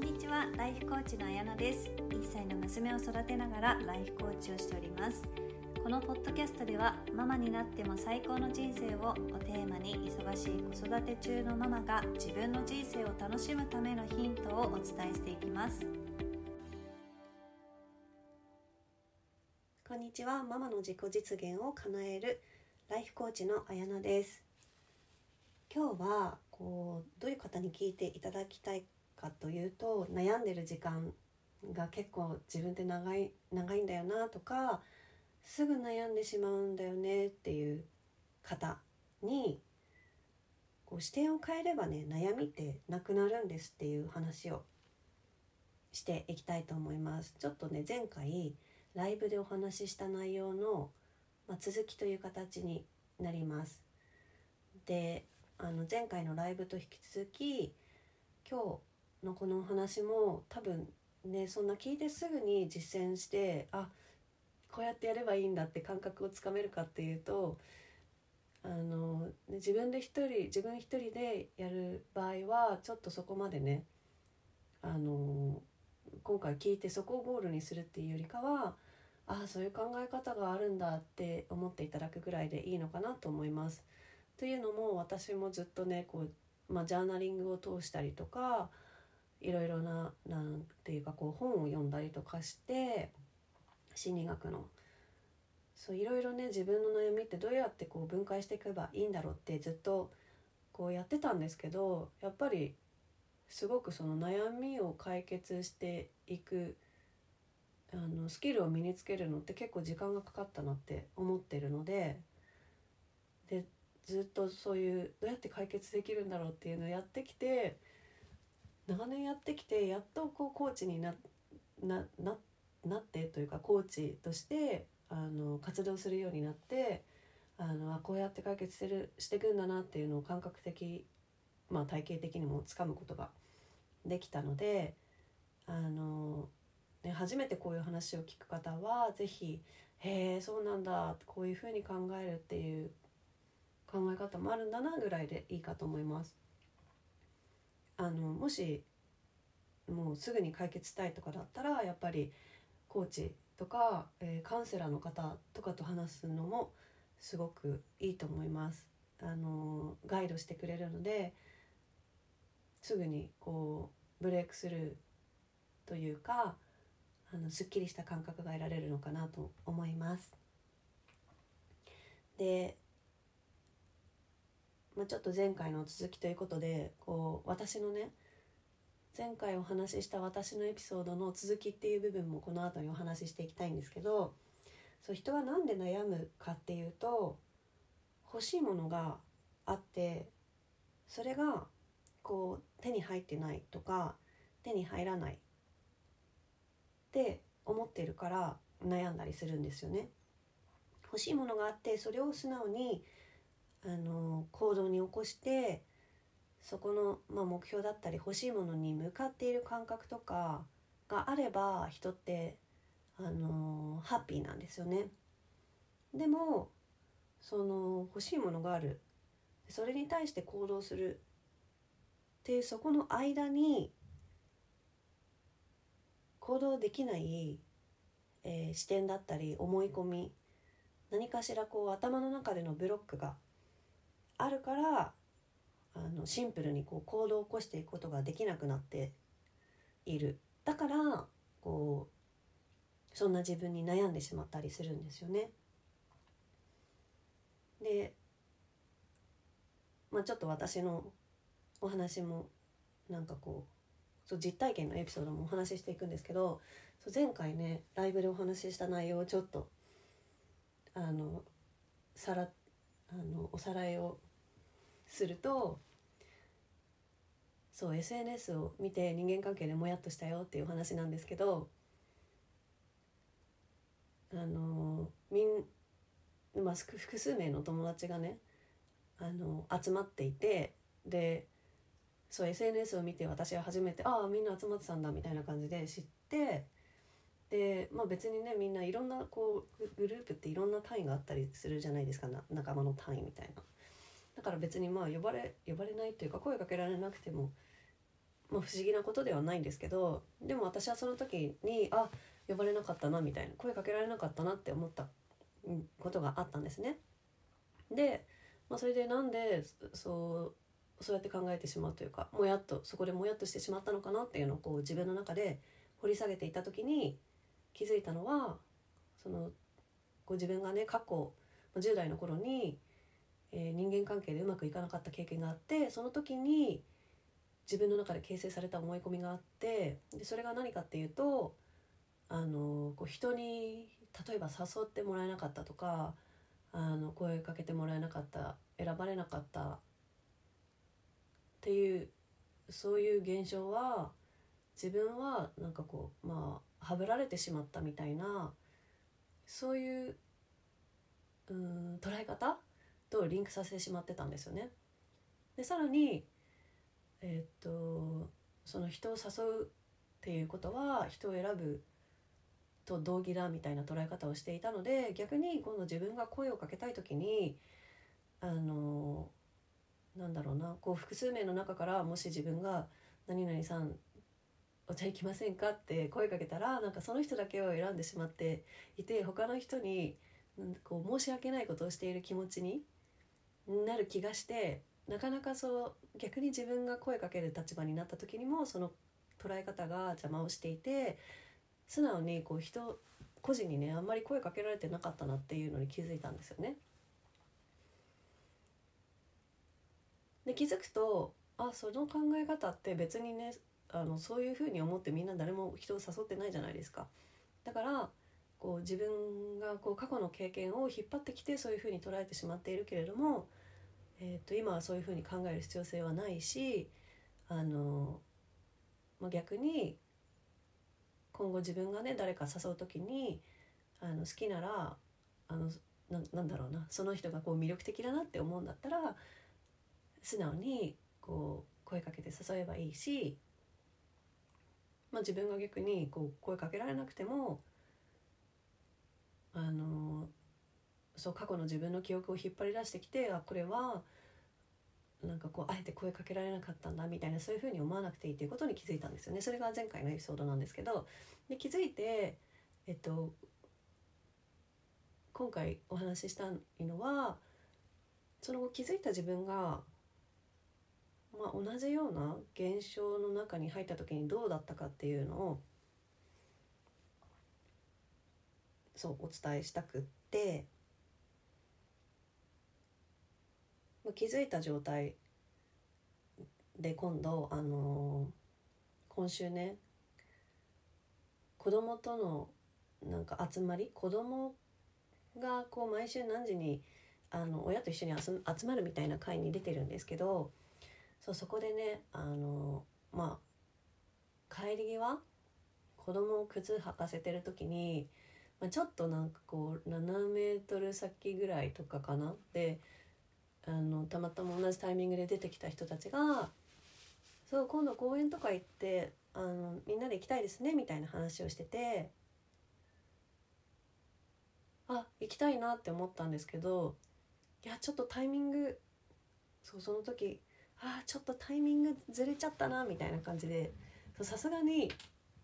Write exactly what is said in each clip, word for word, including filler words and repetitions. こんにちは、ライフコーチのあやのです。いっさいの娘を育てながらライフコーチをしております。このポッドキャストではママになっても最高の人生をおテーマに、忙しい子育て中のママが自分の人生を楽しむためのヒントをお伝えしていきます。こんにちは、ママの自己実現を叶えるライフコーチのあやのです。今日はこうどういう方に聞いていただきたいかというと、悩んでる時間が結構自分で長い長いんだよなとか、すぐ悩んでしまうんだよねっていう方に、こう視点を変えればね、悩みってなくなるんですっていう話をしていきたいと思います。ちょっとね、前回ライブでお話しした内容の、まあ、続きという形になります。で、あの前回のライブと引き続き、今日のこのお話も多分ね、そんな聞いてすぐに実践して、あ、こうやってやればいいんだって感覚をつかめるかっていうと、あの自分で一人自分一人でやる場合はちょっとそこまでね、あの今回聞いてそこをゴールにするっていうよりかは、ああ、そういう考え方があるんだって思っていただくぐらいでいいのかなと思います。というのも、私もずっとね、こう、まあ、ジャーナリングを通したりとか、いろいろな、なんていうか、こう本を読んだりとかして、心理学の、そういろいろね、自分の悩みってどうやってこう分解していけばいいんだろうってずっとこうやってたんですけど、やっぱりすごくその悩みを解決していくあのスキルを身につけるのって結構時間がかかったなって思ってるので、でずっとそういうどうやって解決できるんだろうっていうのをやってきて、長年やってきて、やっとこうコーチにな、な、なってなってというか、コーチとしてあの活動するようになって、あのこうやって解決するしていくんだなっていうのを感覚的、まあ、体系的にもつかむことができたので、あの、ね、初めてこういう話を聞く方はぜひ、へえ、そうなんだ、こういうふうに考えるっていう考え方もあるんだなぐらいでいいかと思います。あのもしもうすぐに解決したいとかだったら、やっぱりコーチとか、えー、カウンセラーの方とかと話すのもすごくいいと思います。あのガイドしてくれるので、すぐにこうブレイクスルーというか、あのすっきりした感覚が得られるのかなと思います。で、まあ、ちょっと前回の続きということで、こう私のね、前回お話しした私のエピソードの続きっていう部分もこの後にお話ししていきたいんですけど、そう、人はなんで悩むかっていうと、欲しいものがあってそれがこう手に入ってないとか手に入らないって思っているから悩んだりするんですよね。欲しいものがあって、それを素直にあの行動に起こして、そこの、まあ、目標だったり欲しいものに向かっている感覚とかがあれば、人って、あのー、ハッピーなんですよね。でもその欲しいものがある、それに対して行動するっていう、そこの間に行動できない、えー、視点だったり思い込み、何かしらこう頭の中でのブロックがあるから、あのシンプルにこう行動を起こしていくことができなくなっている。だからこうそんな自分に悩んでしまったりするんですよね。で、まあ、ちょっと私のお話もなんかこう、そう実体験のエピソードもお話ししていくんですけど、そう前回ね、ライブでお話しした内容をちょっとあのさらあのおさらいをすると、そう エスエヌエス を見て人間関係でもやっとしたよっていう話なんですけど、あのみん、まあ、複数名の友達がね、あの集まっていて、でそう エスエヌエス を見て私は初めて、ああ、みんな集まってたんだみたいな感じで知って、で、まあ、別にね、みんないろんなこうグループっていろんな単位があったりするじゃないですか、な仲間の単位みたいな。だから別にまあ呼ばれ、呼ばれないというか、声かけられなくても、まあ、不思議なことではないんですけど、でも私はその時にあ呼ばれなかったなみたいな、声かけられなかったなって思ったことがあったんですね。で、まあ、それでなんでそう、そうやって考えてしまうというか、もやっとそこでもやっとしてしまったのかなっていうのをこう自分の中で掘り下げていた時に気づいたのは、そのこう自分がね過去じゅう代の頃に、えー、人間関係でうまくいかなかった経験があって、その時に自分の中で形成された思い込みがあって、でそれが何かっていうと、あのこう人に例えば誘ってもらえなかったとか、あの声かけてもらえなかった、選ばれなかったっていう、そういう現象は自分はなんかこうまあはぶられてしまったみたいな、そういう、うーん捉え方とリンクさせてしまってたんですよね。でさらにえっとその人を誘うっていうことは人を選ぶと同義だみたいな捉え方をしていたので、逆に今度自分が声をかけたい時に、あのなんだろうな、こう複数名の中からもし自分が何々さんお茶行きませんかって声かけたら、なんかその人だけを選んでしまっていて、他の人にこう申し訳ないことをしている気持ちになる気がして、なかなかそう逆に自分が声かける立場になった時にもその捉え方が邪魔をしていて、素直にこう人個人にねあんまり声かけられてなかったなっていうのに気づいたんですよね。で気づくと、あその考え方って別にね、あのそういうふうに思ってみんな誰も人を誘ってないじゃないですか。だからこう自分がこう過去の経験を引っ張ってきてそういうふうに捉えてしまっているけれども、えー、と今はそういうふうに考える必要性はないし、あの、まあ、逆に今後自分がね誰か誘う時に、あの好きならあの な, なんだろうなその人がこう魅力的だなって思うんだったら素直にこう声かけて誘えばいいし、まあ、自分が逆にこう声かけられなくても、あのそう過去の自分の記憶を引っ張り出してきて、あこれはなんかこうあえて声かけられなかったんだみたいな、そういう風に思わなくていいっていうことに気づいたんですよね。それが前回のエピソードなんですけど、で気づいて、えっと、今回お話ししたいのは、その後気づいた自分が、まあ、同じような現象の中に入った時にどうだったかっていうのをそうお伝えしたくって、まあ、気づいた状態で今度、あのー、今週ね子供とのなんか集まり、子供がこう毎週何時にあの親と一緒に集まるみたいな会に出てるんですけど、そうそこでね、あのー、まあ帰り際子供を靴履かせてる時に、まあ、ちょっとなんかこうななメートル先ぐらいとかかなで、あのたまたま同じタイミングで出てきた人たちが、そう今度公園とか行ってあのみんなで行きたいですねみたいな話をしてて、あ行きたいなって思ったんですけど、いやちょっとタイミングそうその時あちょっとタイミングずれちゃったなみたいな感じで、さすがに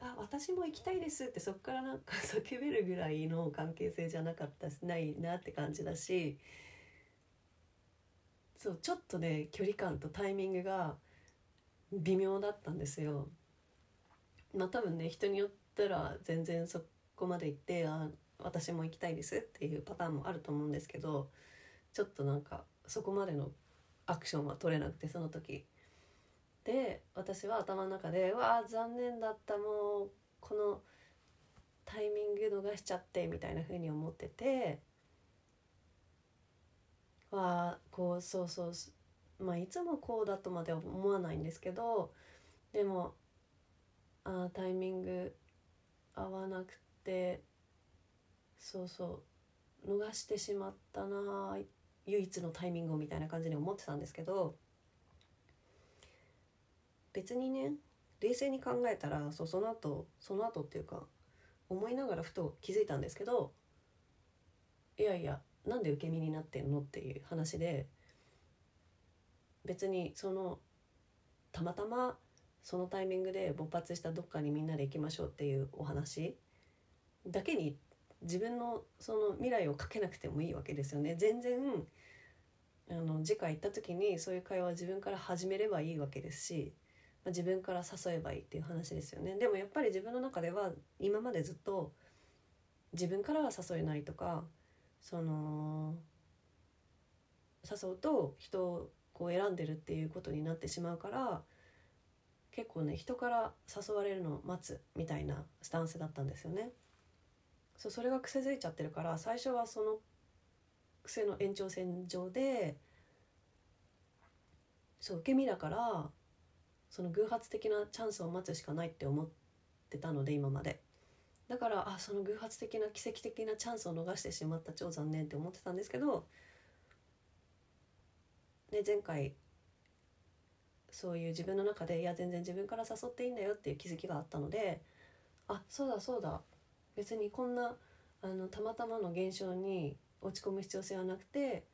あ私も行きたいですってそこからなんか叫べるぐらいの関係性じゃなかったないなって感じだし、そうちょっとね距離感とタイミングが微妙だったんですよ。まあ多分ね人によったら全然そこまで行ってあ私も行きたいですっていうパターンもあると思うんですけど、ちょっとなんかそこまでのアクションは取れなくて、その時で私は頭の中でわあ残念だったもうこのタイミング逃しちゃってみたいな風に思ってて、わあこうそうそうまあいつもこうだとまでは思わないんですけど、でもあタイミング合わなくてそうそう逃してしまったな唯一のタイミングをみたいな感じに思ってたんですけど、別にね冷静に考えたら そ, うその後その後っていうか思いながらふと気づいたんですけど、いやいやなんで受け身になってんのっていう話で、別にそのたまたまそのタイミングで勃発したどっかにみんなで行きましょうっていうお話だけに自分のその未来をかけなくてもいいわけですよね。全然あの次回行った時にそういう会話を自分から始めればいいわけですし、まあ、自分から誘えばいいっていう話ですよね。でもやっぱり自分の中では今までずっと自分からは誘えないとか、その誘うと人をこう選んでるっていうことになってしまうから、結構ね人から誘われるのを待つみたいなスタンスだったんですよね。そう、それが癖づいちゃってるから、最初はその癖の延長線上でそう受け身だからその偶発的なチャンスを待つしかないって思ってたので今まで。だからあその偶発的な奇跡的なチャンスを逃してしまった超残念って思ってたんですけど、で前回そういう自分の中でいや全然自分から誘っていいんだよっていう気づきがあったので、あそうだそうだ別にこんなあのたまたまの現象に落ち込む必要性はなくて、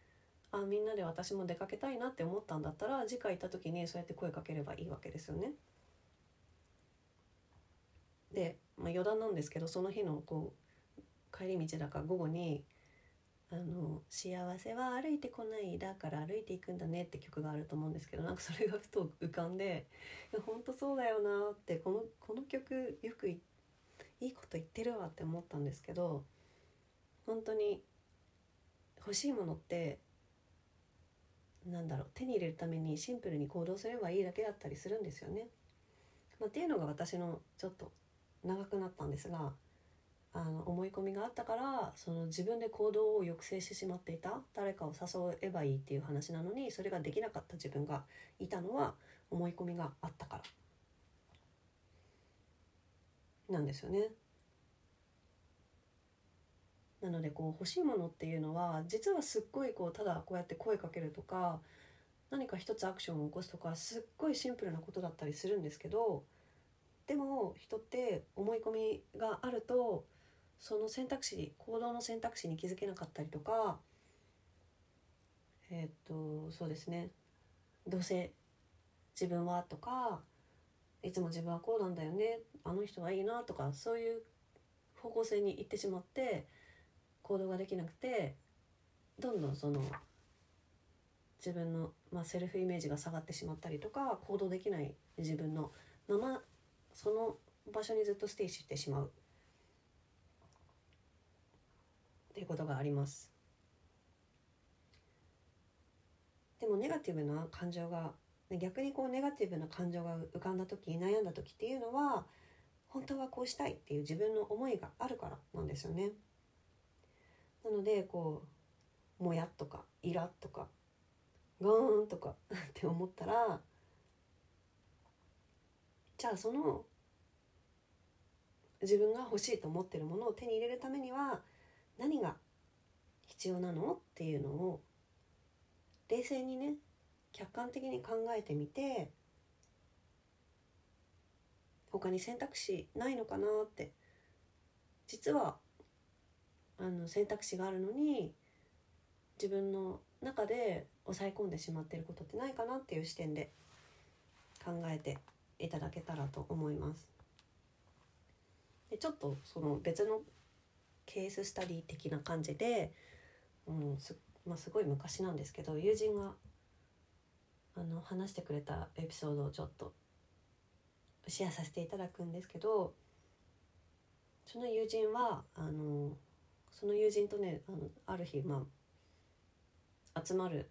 あみんなで私も出かけたいなって思ったんだったら次回行った時にそうやって声かければいいわけですよね。で、まあ、余談なんですけどその日のこう帰り道だか午後にあの幸せは歩いてこないだから歩いていくんだねって曲があると思うんですけど、なんかそれがふと浮かんで本当そうだよなってこの、この曲よく い, いいこと言ってるわって思ったんですけど、本当に欲しいものってなんだろう手に入れるためにシンプルに行動すればいいだけだったりするんですよね、まあ、っていうのが私のちょっと長くなったんですが、あの思い込みがあったからその自分で行動を抑制してしまっていた、誰かを誘えばいいっていう話なのにそれができなかった自分がいたのは思い込みがあったからなんですよね。なのでこう欲しいものっていうのは実はすっごいこうただこうやって声かけるとか何か一つアクションを起こすとかすっごいシンプルなことだったりするんですけど、でも人って思い込みがあるとその選択肢、行動の選択肢に気づけなかったりとか、えー、っとそうですね、どうせ自分はとかいつも自分はこうなんだよねあの人はいいなとかそういう方向性に行ってしまって行動ができなくて、どんどんその自分の、まあ、セルフイメージが下がってしまったりとか行動できない自分のままその場所にずっとステイしてしまうっていうことがあります。でもネガティブな感情が逆にこうネガティブな感情が浮かんだ時悩んだ時っていうのは本当はこうしたいっていう自分の思いがあるからなんですよね。なのでこうもやっとかイラっとかゴーンとかって思ったら、じゃあその自分が欲しいと思ってるものを手に入れるためには何が必要なのっていうのを冷静にね客観的に考えてみて、他に選択肢ないのかなって、実はあの選択肢があるのに自分の中で抑え込んでしまっていることってないかなっていう視点で考えていただけたらと思います。でちょっとその別のケーススタディ的な感じで、うんすまあ、すごい昔なんですけど友人があの話してくれたエピソードをちょっとシェアさせていただくんですけど、その友人はあのその友人とね あ, のある日、まあ、集まる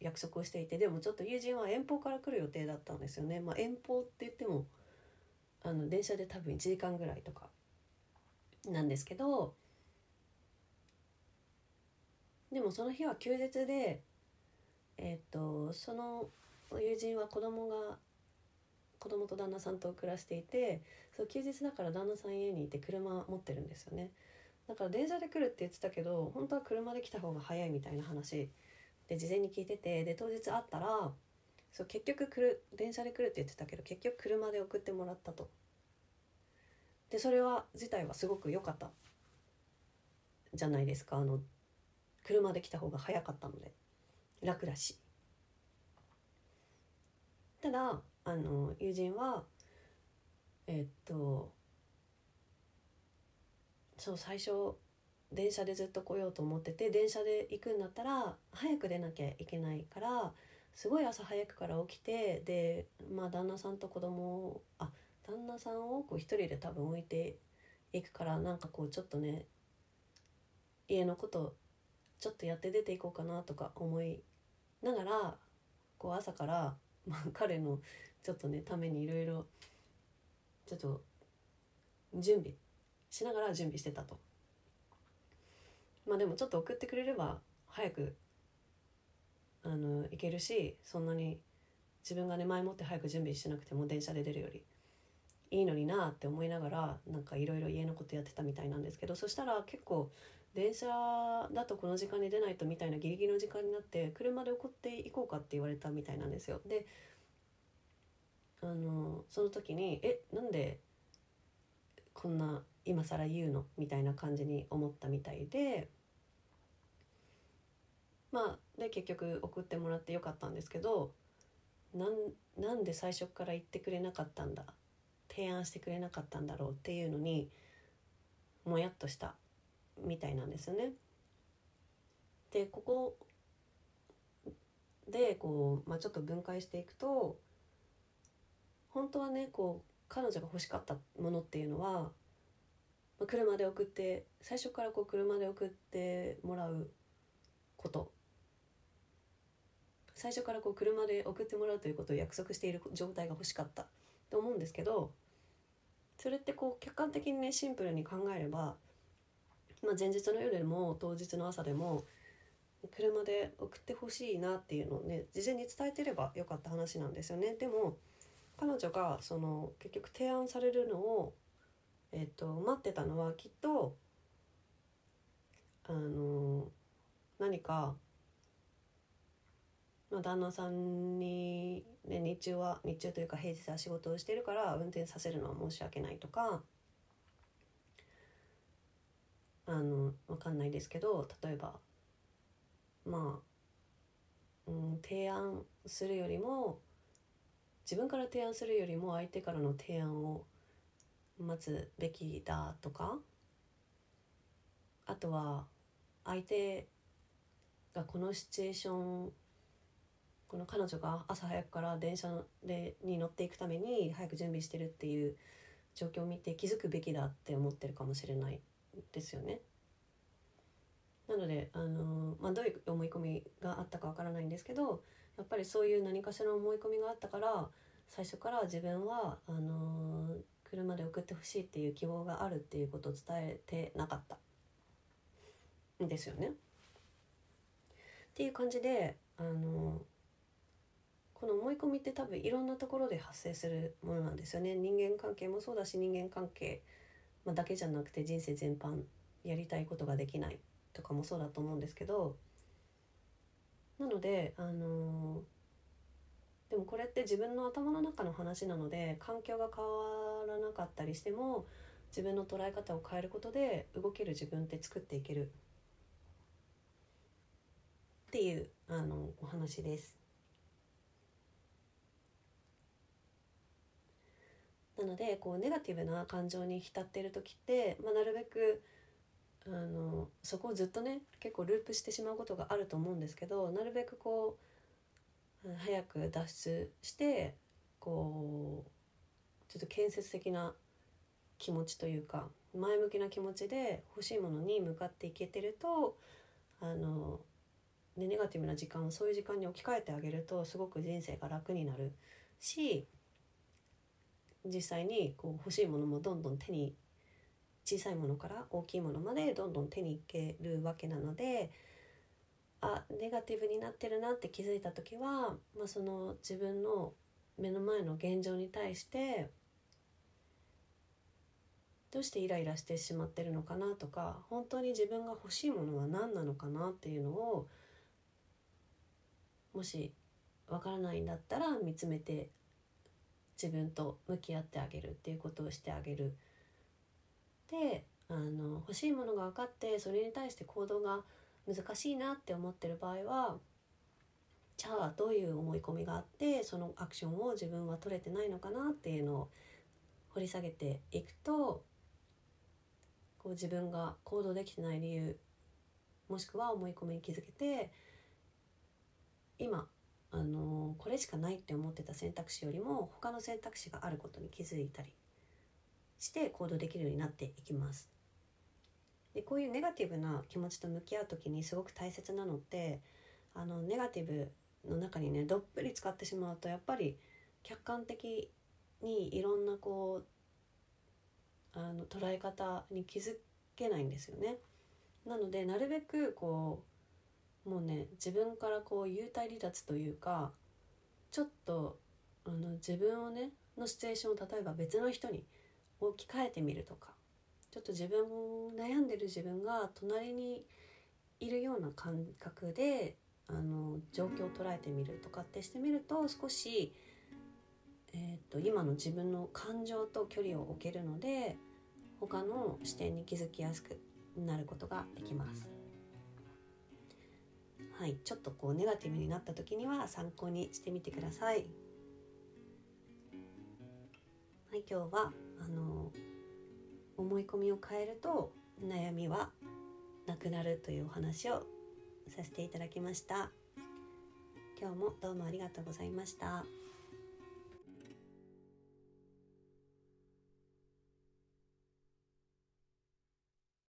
約束をしていて、でもちょっと友人は遠方から来る予定だったんですよね、まあ、遠方って言ってもあの電車で多分いちじかんぐらいとかなんですけど、でもその日は休日で、えー、とその友人は子供が子供と旦那さんと暮らしていて、そう休日だから旦那さん家にいて車持ってるんですよね。だから電車で来るって言ってたけど本当は車で来た方が早いみたいな話で事前に聞いてて、で当日会ったらそう結局来る電車で来るって言ってたけど結局車で送ってもらったと。でそれは自体はすごく良かったじゃないですか、あの車で来た方が早かったので楽だし。ただあの友人はえっとそう最初電車でずっと来ようと思ってて、電車で行くんだったら早く出なきゃいけないから、すごい朝早くから起きて、でまあ旦那さんと子供をあ旦那さんをこう一人で多分置いていくから、なんかこうちょっとね家のことちょっとやって出ていこうかなとか思いながら、こう朝から、まあ、彼のちょっとねためにいろいろちょっと準備しながら準備してたと。まあでもちょっと送ってくれれば早くあの行けるし、そんなに自分がね前もって早く準備しなくても電車で出るよりいいのになって思いながら、なんかいろいろ家のことやってたみたいなんですけど、そしたら結構電車だとこの時間に出ないとみたいなギリギリの時間になって、車で送っていこうかって言われたみたいなんですよ。であのその時にえなんでこんな今更言うのみたいな感じに思ったみたいで、まあで結局送ってもらってよかったんですけど、なん、なんで最初から言ってくれなかったんだ、提案してくれなかったんだろうっていうのにもやっとしたみたいなんですよね。でここでこう、まあ、ちょっと分解していくと、本当はねこう彼女が欲しかったものっていうのは、まあ、車で送って最初からこう車で送ってもらうこと、最初からこう車で送ってもらうということを約束している状態が欲しかったと思うんですけど、それってこう客観的にねシンプルに考えれば、まあ、前日の夜も当日の朝でも車で送ってほしいなっていうのをね事前に伝えてればよかった話なんですよね。でも彼女がその結局提案されるのを、えっと、待ってたのはきっとあの何か、まあ、旦那さんに、ね、日中は日中というか平日は仕事をしてるから運転させるのは申し訳ないとか、あの分かんないですけど、例えばまあ、うん、提案するよりも自分から提案するよりも相手からの提案を待つべきだとか、あとは相手がこのシチュエーション、この彼女が朝早くから電車でに乗っていくために早く準備してるっていう状況を見て気づくべきだって思ってるかもしれないですよね。なのであの、まあ、どういう思い込みがあったかわからないんですけど、やっぱりそういう何かしらの思い込みがあったから最初から自分はあのー、車で送ってほしいっていう希望があるっていうことを伝えてなかったんですよねっていう感じで、あのー、この思い込みって多分いろんなところで発生するものなんですよね。人間関係もそうだし、人間関係だけじゃなくて人生全般、やりたいことができないとかもそうだと思うんですけど、なので、あのー、でもこれって自分の頭の中の話なので、環境が変わらなかったりしても自分の捉え方を変えることで動ける自分って作っていけるっていう、あのー、お話です。なのでこうネガティブな感情に浸っている時って、まあ、なるべくあのそこをずっとね結構ループしてしまうことがあると思うんですけど、なるべくこう早く脱出してこうちょっと建設的な気持ちというか前向きな気持ちで欲しいものに向かっていけてると、あのでネガティブな時間をそういう時間に置き換えてあげるとすごく人生が楽になるし、実際にこう欲しいものもどんどん手に、小さいものから大きいものまでどんどん手にいけるわけなので、あネガティブになってるなって気づいた時は、まあ、その自分の目の前の現状に対してどうしてイライラしてしまってるのかなとか、本当に自分が欲しいものは何なのかなっていうのをもしわからないんだったら見つめて自分と向き合ってあげるっていうことをしてあげる。であの欲しいものが分かってそれに対して行動が難しいなって思ってる場合は、じゃあどういう思い込みがあってそのアクションを自分は取れてないのかなっていうのを掘り下げていくと、こう自分が行動できてない理由もしくは思い込みに気づけて、今あのこれしかないって思ってた選択肢よりも他の選択肢があることに気づいたりして行動できるようになっていきます。でこういうネガティブな気持ちと向き合うときにすごく大切なのって、あのネガティブの中にねどっぷり使ってしまうとやっぱり客観的にいろんなこうあの捉え方に気づけないんですよね。なのでなるべくこうもうね自分からこう幽体離脱というか、ちょっとあの自分をねのシチュエーションを例えば別の人に置き換えてみるとか、ちょっと自分悩んでる自分が隣にいるような感覚であの状況を捉えてみるとかってしてみると、少し、えーっと、今の自分の感情と距離を置けるので他の視点に気づきやすくなることができます。はい、ちょっとこうネガティブになった時には参考にしてみてください。はい、今日はあの思い込みを変えると悩みはなくなるというお話をさせていただきました。今日もどうもありがとうございました。